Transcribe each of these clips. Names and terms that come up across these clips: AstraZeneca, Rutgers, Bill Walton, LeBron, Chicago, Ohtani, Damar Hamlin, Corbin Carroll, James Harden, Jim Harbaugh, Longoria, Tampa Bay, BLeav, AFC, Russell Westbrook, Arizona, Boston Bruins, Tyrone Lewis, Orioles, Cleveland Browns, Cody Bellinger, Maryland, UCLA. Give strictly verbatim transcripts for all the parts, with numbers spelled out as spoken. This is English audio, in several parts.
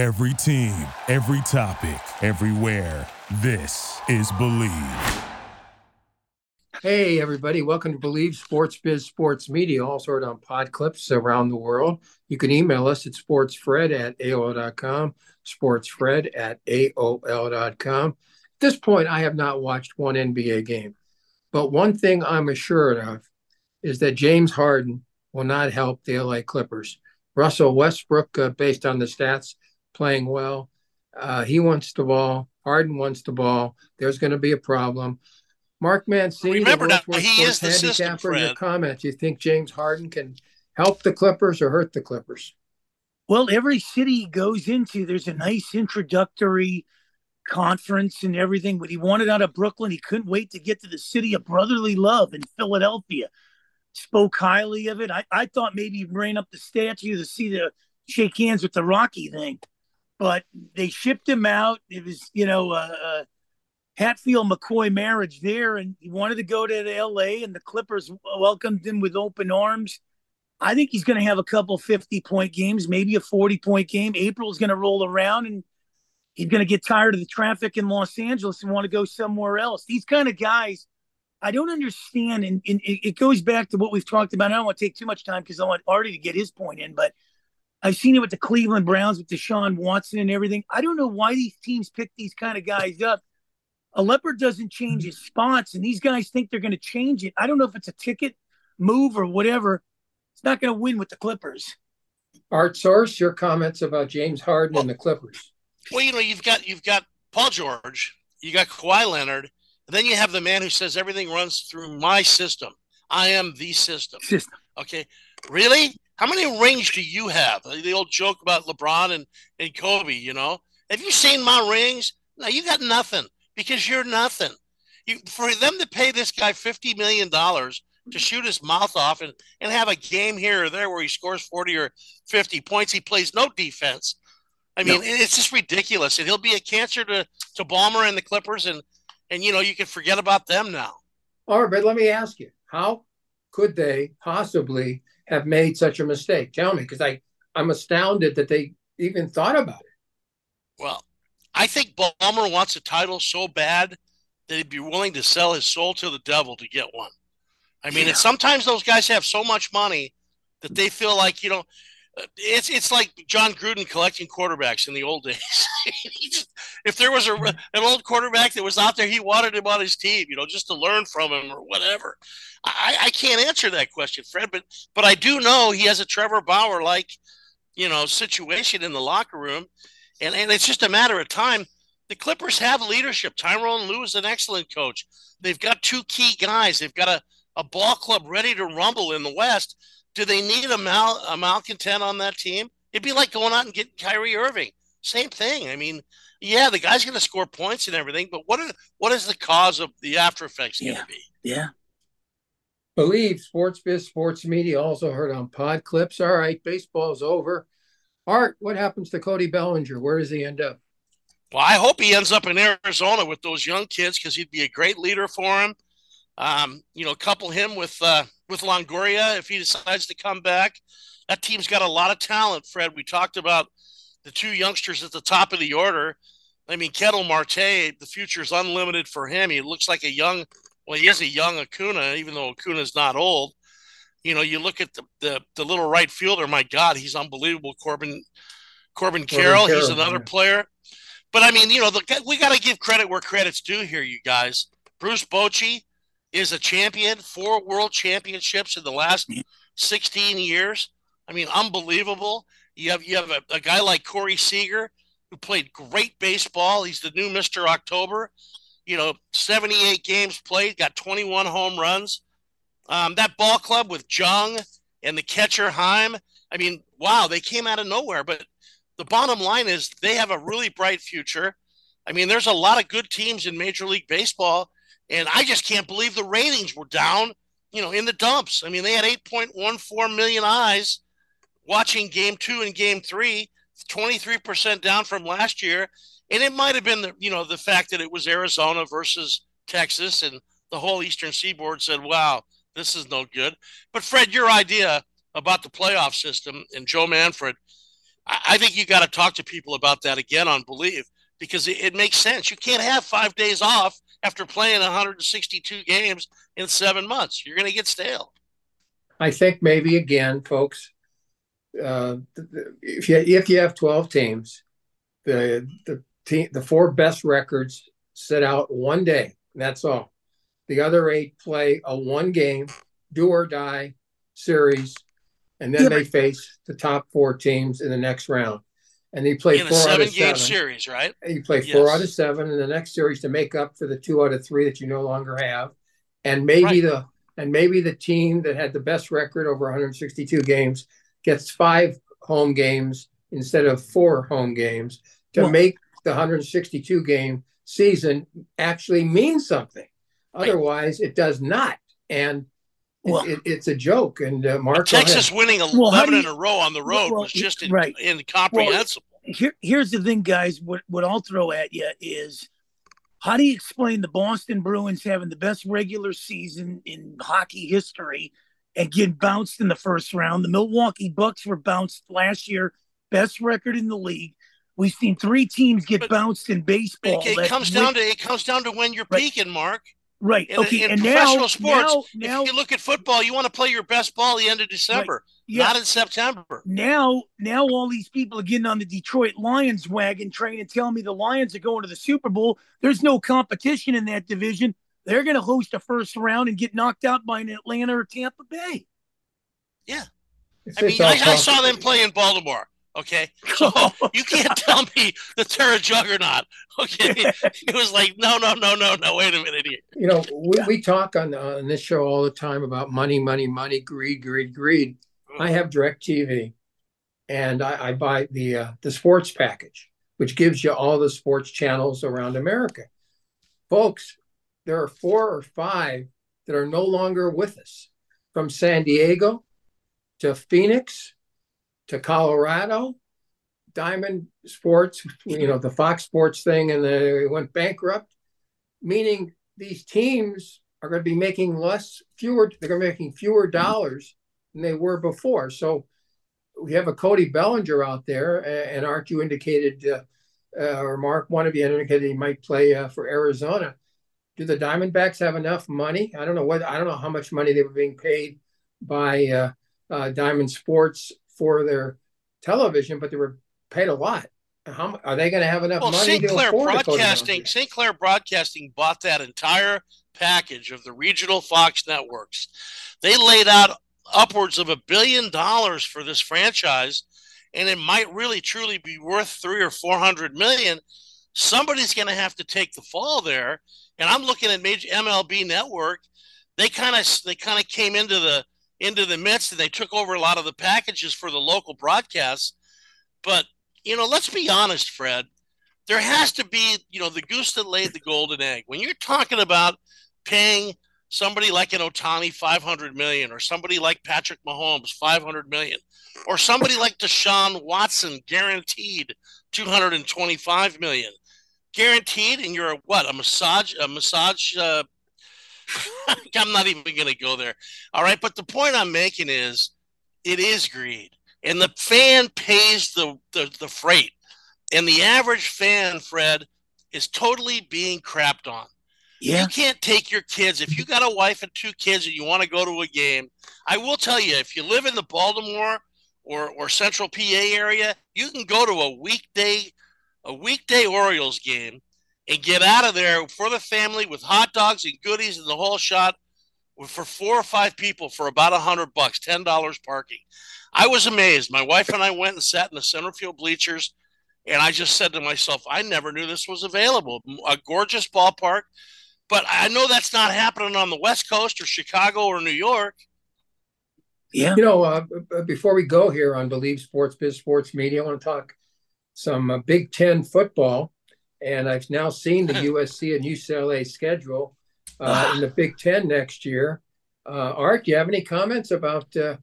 Every team, every topic, everywhere. This is BLeav. Hey, everybody. Welcome to BLeav Sports Biz Sports Media, also on pod clips around the world. You can email us at sportsfred at A O L dot com, sportsfred at A O L dot com. At this point, I have not watched one N B A game. But one thing I'm assured of is that James Harden will not help the L A Clippers. Russell Westbrook, uh, based on the stats, playing well. Uh, he wants the ball. Harden wants the ball. There's going to be a problem. Mark Mancini, remember that he is the system, Fred. Your comments. You think James Harden can help the Clippers or hurt the Clippers? Well, every city he goes into, there's a nice introductory conference and everything. But he wanted out of Brooklyn. He couldn't wait to get to the city of brotherly love in Philadelphia. Spoke highly of it. I, I thought maybe he'd ran up the statue to see the shake hands with the Rocky thing. But they shipped him out. It was, you know, uh, uh Hatfield-McCoy marriage there, and he wanted to go to L A, and the Clippers welcomed him with open arms. I think he's going to have a couple fifty-point games, maybe a forty-point game. April's going to roll around, and he's going to get tired of the traffic in Los Angeles and want to go somewhere else. These kind of guys, I don't understand, and, and it goes back to what we've talked about. I don't want to take too much time because I want Artie to get his point in, but I've seen it with the Cleveland Browns with Deshaun Watson and everything. I don't know why these teams pick these kind of guys up. A leopard doesn't change his spots, and these guys think they're going to change it. I don't know if it's a ticket move or whatever. It's not going to win with the Clippers. Art Source, your comments about James Harden well, and the Clippers. Well, you know, you've got you've got Paul George, you got Kawhi Leonard, and then you have the man who says everything runs through my system. I am the system. System. Okay, really? How many rings do you have? The old joke about LeBron and, and Kobe. You know, have you seen my rings? No, you got nothing. Because you're nothing. You, for them to pay this guy fifty million dollars to shoot his mouth off and, and have a game here or there where he scores forty or fifty points, he plays no defense. I mean, no. It's just ridiculous. And he'll be a cancer to, to Ballmer and the Clippers, and, and, you know, you can forget about them now. All right, but let me ask you, how could they possibly have made such a mistake? Tell me, because I, I'm astounded that they even thought about it. Well, I think Ballmer wants a title so bad that he'd be willing to sell his soul to the devil to get one. I mean, yeah. It's sometimes those guys have so much money that they feel like, you know, it's it's like John Gruden collecting quarterbacks in the old days. just, if there was a, an old quarterback that was out there, he wanted him on his team, you know, just to learn from him or whatever. I, I can't answer that question, Fred, but but I do know he has a Trevor Bauer-like, you know, situation in the locker room. And and it's just a matter of time. The Clippers have leadership. Tyrone Lewis is an excellent coach. They've got two key guys. They've got a, a ball club ready to rumble in the West. Do they need a, mal, a malcontent on that team? It'd be like going out and getting Kyrie Irving. Same thing. I mean, yeah, the guy's going to score points and everything, but what are, what is the cause of the after effects going to yeah. be? Yeah. BLeav Sports Biz Sports Media, also heard on pod clips. All right, baseball's over. Art, what happens to Cody Bellinger? Where does he end up? Well, I hope he ends up in Arizona with those young kids because he'd be a great leader for him. Um, you know, couple him with uh, with Longoria if he decides to come back. That team's got a lot of talent, Fred. We talked about the two youngsters at the top of the order. I mean, Kettle Marte, the future's unlimited for him. He looks like a young – well, he is a young Acuna, even though Acuna's not old. You know, you look at the, the the little right fielder. My God, he's unbelievable, Corbin Corbin, Corbin Carroll. Carroll. He's another yeah. player. But, I mean, you know, the, we got to give credit where credit's due here, you guys. Bruce Bochy is a champion, four world championships in the last sixteen years. I mean, unbelievable. You have you have a, a guy like Corey Seager who played great baseball. He's the new Mister October. You know, seventy-eight games played, got twenty-one home runs. Um, that ball club with Jung and the catcher Heim, I mean, wow, they came out of nowhere. But the bottom line is they have a really bright future. I mean, there's a lot of good teams in Major League Baseball, and I just can't believe the ratings were down, you know, in the dumps. I mean, they had eight point one four million eyes watching Game two and Game three, twenty-three percent down from last year. And it might have been, the, you know, the fact that it was Arizona versus Texas, and the whole Eastern Seaboard said, wow, this is no good. But, Fred, your idea about the playoff system and Joe Manfred, I think you got to talk to people about that again on BLeav, because it, it makes sense. You can't have five days off after playing one hundred sixty-two games in seven months. You're going to get stale. I think maybe again, folks, uh, if you if you have twelve teams, the the team, the four best records sit out one day. And that's all. The other eight play a one game do or die series, and then yeah, they face the top four teams in the next round. And he played four out of seven. In a seven-game series, right? You play yes. four out of seven in the next series to make up for the two out of three that you no longer have. And maybe right. the and maybe the team that had the best record over one hundred sixty-two games gets five home games instead of four home games to well, make the one hundred sixty-two game season actually mean something. Right. Otherwise, it does not. And well, it, it, it's a joke. And uh, Mark, Texas winning eleven well, you, in a row on the road well, was just in, right. incomprehensible. Well, here, here's the thing, guys. What, what I'll throw at you is, how do you explain the Boston Bruins having the best regular season in hockey history and get bounced in the first round? The Milwaukee Bucks were bounced last year, best record in the league. We've seen three teams get but, bounced in baseball. It, it comes down to it comes down to when you're right. peaking, Mark. Right. In, okay. In and professional now, sports, now, if you look at football, you want to play your best ball at the end of December, right. yeah. not in September. Now, now all these people are getting on the Detroit Lions wagon train and telling me the Lions are going to the Super Bowl. There's no competition in that division. They're going to host a first round and get knocked out by an Atlanta or Tampa Bay. Yeah. It's I mean, I, I saw them play in Baltimore. Okay, so you can't tell me that they're a juggernaut. Okay, it was like no, no, no, no, no. Wait a minute here. You know, we, we talk on uh, on this show all the time about money, money, money, greed, greed, greed. Mm-hmm. I have DirecTV, and I, I buy the uh, the sports package, which gives you all the sports channels around America. Folks, there are four or five that are no longer with us, from San Diego to Phoenix to Colorado. Diamond Sports, you know, the Fox Sports thing, and they went bankrupt, meaning these teams are going to be making less, fewer, they're going to be making fewer dollars than they were before. So we have a Cody Bellinger out there, and Art, you indicated, uh, uh, or Mark, one of you indicated he might play uh, for Arizona. Do the Diamondbacks have enough money? I don't know what, I don't know how much money they were being paid by uh, uh, Diamond Sports for their television, but they were paid a lot. How are they going to have enough well, money Sinclair to afford broadcasting? Sinclair Broadcasting bought that entire package of the regional Fox networks. They laid out upwards of a billion dollars for this franchise, and it might really truly be worth three or four hundred million. Somebody's going to have to take the fall there. And I'm looking at major M L B Network. They kind of they kind of came into the. into the midst, and they took over a lot of the packages for the local broadcasts. But, you know, let's be honest, Fred, there has to be, you know, the goose that laid the golden egg. When you're talking about paying somebody like an Ohtani five hundred million dollars, or somebody like Patrick Mahomes five hundred million dollars, or somebody like Deshaun Watson guaranteed two hundred twenty-five million dollars, guaranteed, and you're a what, a massage, a massage, uh, I'm not even going to go there. All right. But the point I'm making is it is greed, and the fan pays the, the, the freight, and the average fan, Fred, is totally being crapped on. Yeah. You can't take your kids. If you got a wife and two kids and you want to go to a game, I will tell you, if you live in the Baltimore or, or central P A area, you can go to a weekday, a weekday Orioles game and get out of there for the family with hot dogs and goodies and the whole shot for four or five people for about a hundred bucks, ten dollars parking. I was amazed. My wife and I went and sat in the center field bleachers, and I just said to myself, I never knew this was available. A gorgeous ballpark, but I know that's not happening on the West Coast or Chicago or New York. Yeah. You know, uh, before we go here on BLeav Sports Biz Sports Media, I want to talk some uh, Big Ten football. And I've now seen the U S C and U C L A schedule uh, in the Big Ten next year. Uh, Art, do you have any comments about uh,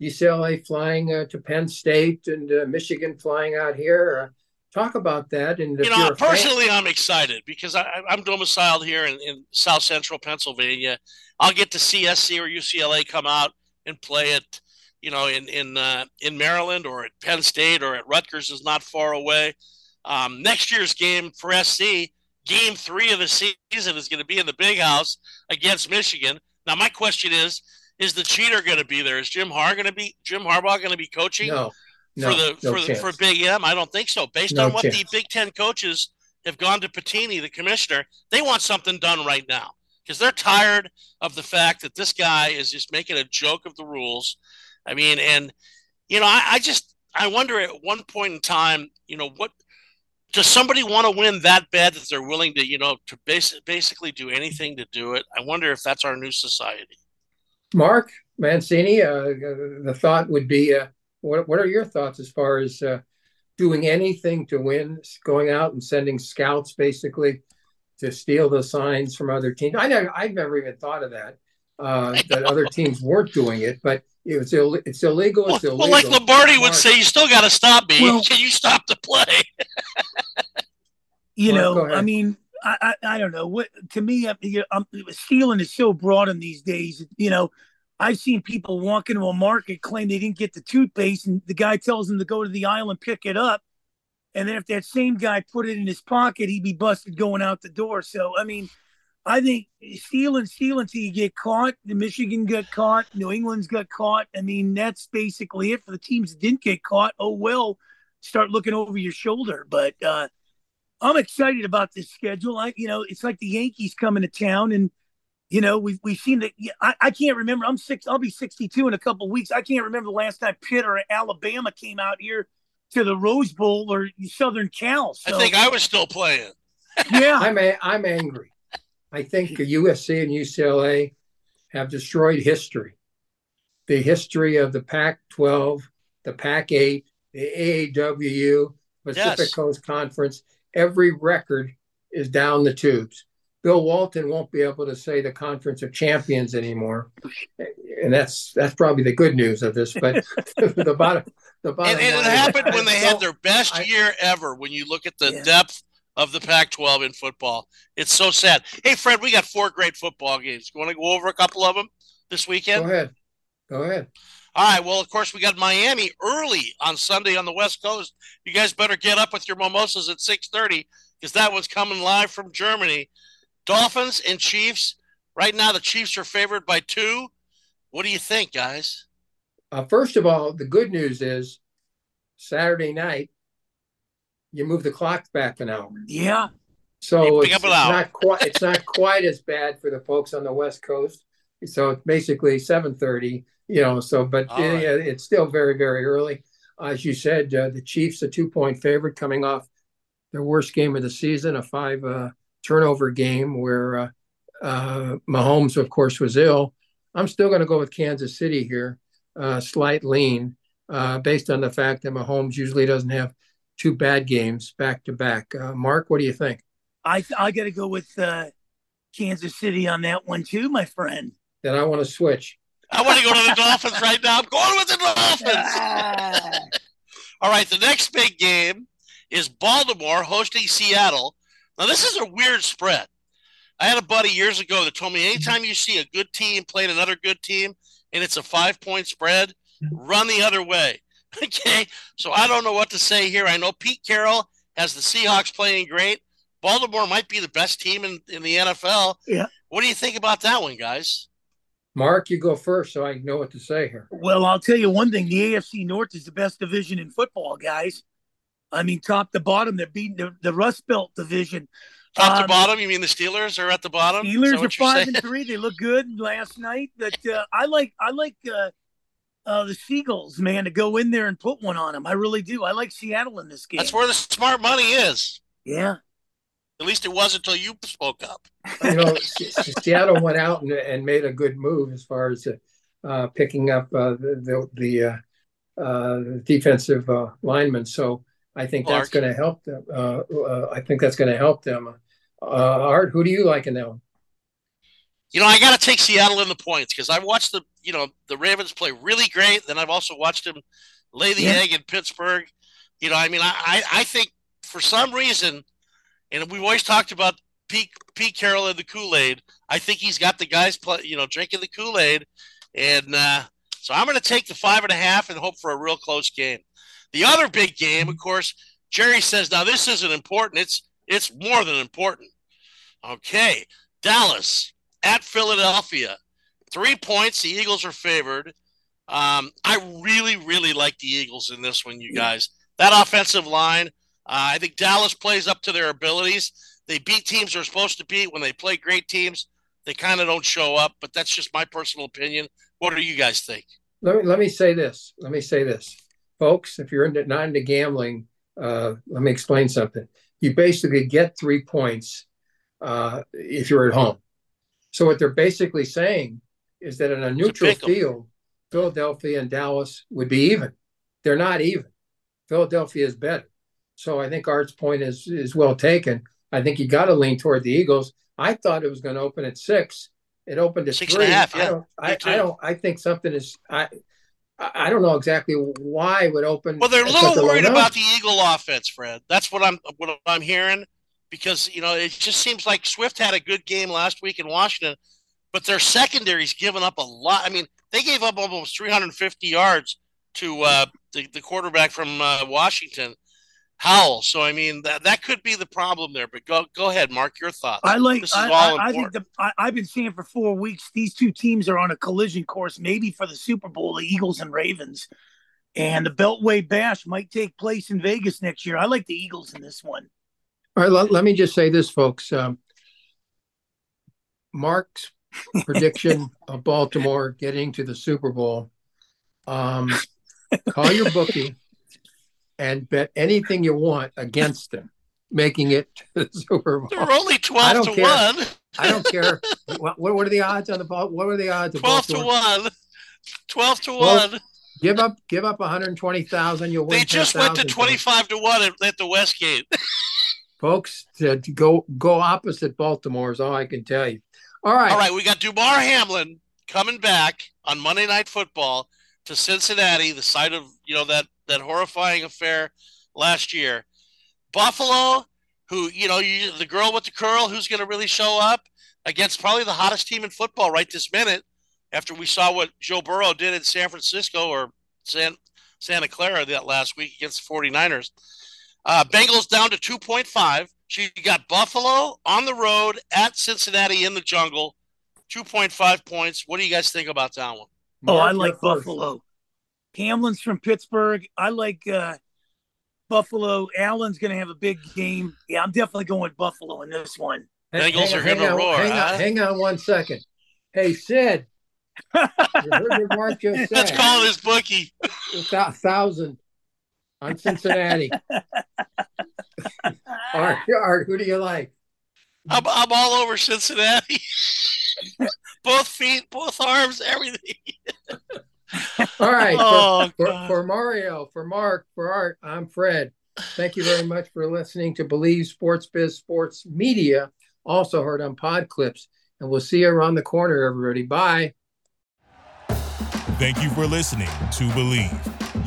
U C L A flying uh, to Penn State and uh, Michigan flying out here? Uh, talk about that. And you know, personally, fan- I'm excited because I, I'm domiciled here in, in South Central Pennsylvania. I'll get to see S C or U C L A come out and play at you know, in in uh, in Maryland or at Penn State or at Rutgers is not far away. Um, next year's game for S C, game three of the season, is going to be in the Big House against Michigan. Now, my question is, is the cheater going to be there? Is Jim Harbaugh going to be Jim Harbaugh going to be coaching no, no, for the no for chance. for Big M? I don't think so. Based no on what chance. the Big Ten coaches have gone to Patini, the commissioner, they want something done right now because they're tired of the fact that this guy is just making a joke of the rules. I mean, and you know, I, I just I wonder at one point in time, you know, what. Does somebody want to win that bad that they're willing to, you know, to bas- basically do anything to do it? I wonder if that's our new society. Mark Mancini, uh, the thought would be, uh, what, what are your thoughts as far as uh, doing anything to win, going out and sending scouts basically to steal the signs from other teams? I never, I've never even thought of that, uh, that other teams weren't doing it, but it's, Ill- it's illegal. It's well, illegal. Well, like Lombardi would say, you still got to stop me. Well, Can you stop the play? You well, know, I mean, I, I I don't know what to me. I'm, you know, I'm, stealing is so broad in these days. You know, I've seen people walk into a market, claim they didn't get the toothpaste, and the guy tells them to go to the aisle and pick it up. And then if that same guy put it in his pocket, he'd be busted going out the door. So I mean, I think stealing, stealing till you get caught. The Michigan got caught. New England's got caught. I mean, that's basically it for the teams that didn't get caught. Oh well, start looking over your shoulder, but. uh I'm excited about this schedule. I, you know, it's like the Yankees coming to town, and you know we've we've seen that. I, I can't remember. I'm six. I'll be sixty-two in a couple of weeks. I can't remember the last time Pitt or Alabama came out here to the Rose Bowl or Southern Cal. So. I think I was still playing. Yeah, I'm a, I'm angry. I think U S C and U C L A have destroyed history, the history of the Pac twelve, the Pac eight, the A A W, Pacific yes. Coast Conference. Every record is down the tubes. Bill Walton won't be able to say the Conference of Champions anymore, and that's that's probably the good news of this. But the bottom, the bottom. And, and it happened when they had their best I, year ever. When you look at the yeah. depth of the Pac twelve in football, it's so sad. Hey, Fred, we got four great football games. You want to go over a couple of them this weekend? Go ahead. Go ahead. All right, well, of course, we got Miami early on Sunday on the West Coast. You guys better get up with your mimosas at six thirty because that one's coming live from Germany. Dolphins and Chiefs. Right now, the Chiefs are favored by two. What do you think, guys? Uh, first of all, the good news is Saturday night, you move the clock back an hour. Yeah. So it's, it's, not quite, it's not quite as bad for the folks on the West Coast. So it's basically seven thirty. You know, so, but right. it, it's still very, very early. As you said, uh, the Chiefs, a two-point favorite coming off their worst game of the season, a five-turnover uh, game where uh, uh, Mahomes, of course, was ill. I'm still going to go with Kansas City here, uh, slight lean, uh, based on the fact that Mahomes usually doesn't have two bad games back-to-back. Uh, Mark, what do you think? I I got to go with uh, Kansas City on that one too, my friend. Then I want to switch. I want to go to the Dolphins right now. I'm going with the Dolphins. All right, the next big game is Baltimore hosting Seattle. Now, this is a weird spread. I had a buddy years ago that told me anytime you see a good team playing another good team and it's a five-point spread, run the other way. Okay, so I don't know what to say here. I know Pete Carroll has the Seahawks playing great. Baltimore might be the best team in, in the N F L. Yeah. What do you think about that one, guys? Mark, you go first so I know what to say here. Well, I'll tell you one thing. The A F C North is the best division in football, guys. I mean, top to bottom, they're beating the, the Rust Belt division. Top um, to bottom? You mean the Steelers are at the bottom? Steelers are five and three. They look good last night. But uh, I like I like uh, uh, the Seagulls, man, to go in there and put one on them. I really do. I like Seattle in this game. That's where the smart money is. Yeah. At least it was until you spoke up. You know, Seattle went out and, and made a good move as far as uh, picking up uh, the the, the uh, uh, defensive uh, linemen. So I think Art. that's going to help them. Uh, uh, I think that's going to help them. Uh, Art, who do you like in that one? You know, I got to take Seattle in the points because I've watched the you know the Ravens play really great. Then I've also watched them lay the yeah. egg in Pittsburgh. You know, I mean, I I think for some reason. And we've always talked about Pete, Pete Carroll and the Kool-Aid. I think he's got the guys, play, you know, drinking the Kool-Aid. And uh, So I'm going to take the five and a half and hope for a real close game. The other big game, of course, Jerry says, now this isn't important. It's it's more than important. Okay, Dallas at Philadelphia. Three points. The Eagles are favored. Um, I really, really like the Eagles in this one, you guys. That offensive line, uh, I think Dallas plays up to their abilities. They beat teams they're supposed to beat. When they play great teams, they kind of don't show up, but that's just my personal opinion. What do you guys think? Let me, let me say this. Let me say this. Folks, if you're into, not into gambling, uh, let me explain something. You basically get three points uh, if you're at home. So what they're basically saying is that in a neutral field, Philadelphia and Dallas would be even. They're not even. Philadelphia is better. So I think Art's point is is well taken. I think you got to lean toward the Eagles. I thought it was going to open at six. It opened at six three. And a half, yeah. I don't, I, I don't. I think something is. I I don't know exactly why it would open. Well, they're a little worried about the Eagle offense, Fred. That's what I'm what I'm hearing, because you know it just seems like Swift had a good game last week in Washington, but their secondary's given up a lot. I mean, they gave up almost three hundred fifty yards to uh, the, the quarterback from uh, Washington, Howell. So, I mean, that that could be the problem there. But go go ahead, Mark, your thoughts. I like. This is I, all I, I think the, I, I've been saying for four weeks these two teams are on a collision course, maybe for the Super Bowl, the Eagles and Ravens. And the Beltway Bash might take place in Vegas next year. I like the Eagles in this one. All right, let, let me just say this, folks. Um, Mark's prediction of Baltimore getting to the Super Bowl. Um, call your bookie and bet anything you want against them making it to the Super Bowl. They're only twelve to care. one. I don't care. What, what are the odds on the ball? What are the odds? Of twelve to one. Twelve to well, one. Give up. Give up one hundred twenty thousand. You'll win. They just ten, went to twenty-five to one at, at the Westgate. Folks, to go go opposite Baltimore is all I can tell you. All right. All right. We got Damar Hamlin coming back on Monday Night Football to Cincinnati, the site of, you know, that, that horrifying affair last year. Buffalo, who, you know, you, the girl with the curl, who's going to really show up against probably the hottest team in football right this minute after we saw what Joe Burrow did in San Francisco or San, Santa Clara that last week against the forty-niners. Uh, Bengals down to two point five. So you got Buffalo on the road at Cincinnati in the jungle, two point five points. What do you guys think about that one? Mark, oh, I like Buffalo. Hamlin's from Pittsburgh. I like uh, Buffalo. Allen's going to have a big game. Yeah, I'm definitely going Buffalo in this one. Hey, Bengals are going to roar. Hang on, huh? hang on one second. Hey, Sid. You heard what Mark just said. Let's call this bookie. It's a thousand on Cincinnati. Art, Art, who do you like? I'm, I'm all over Cincinnati. Both feet, both arms, everything. All right. Oh, for, for, for Mario, for Mark, for Art, I'm Fred. Thank you very much for listening to BLeav Sports Biz Sports Media, also heard on Pod Clips. And we'll see you around the corner, everybody. Bye. Thank you for listening to BLeav.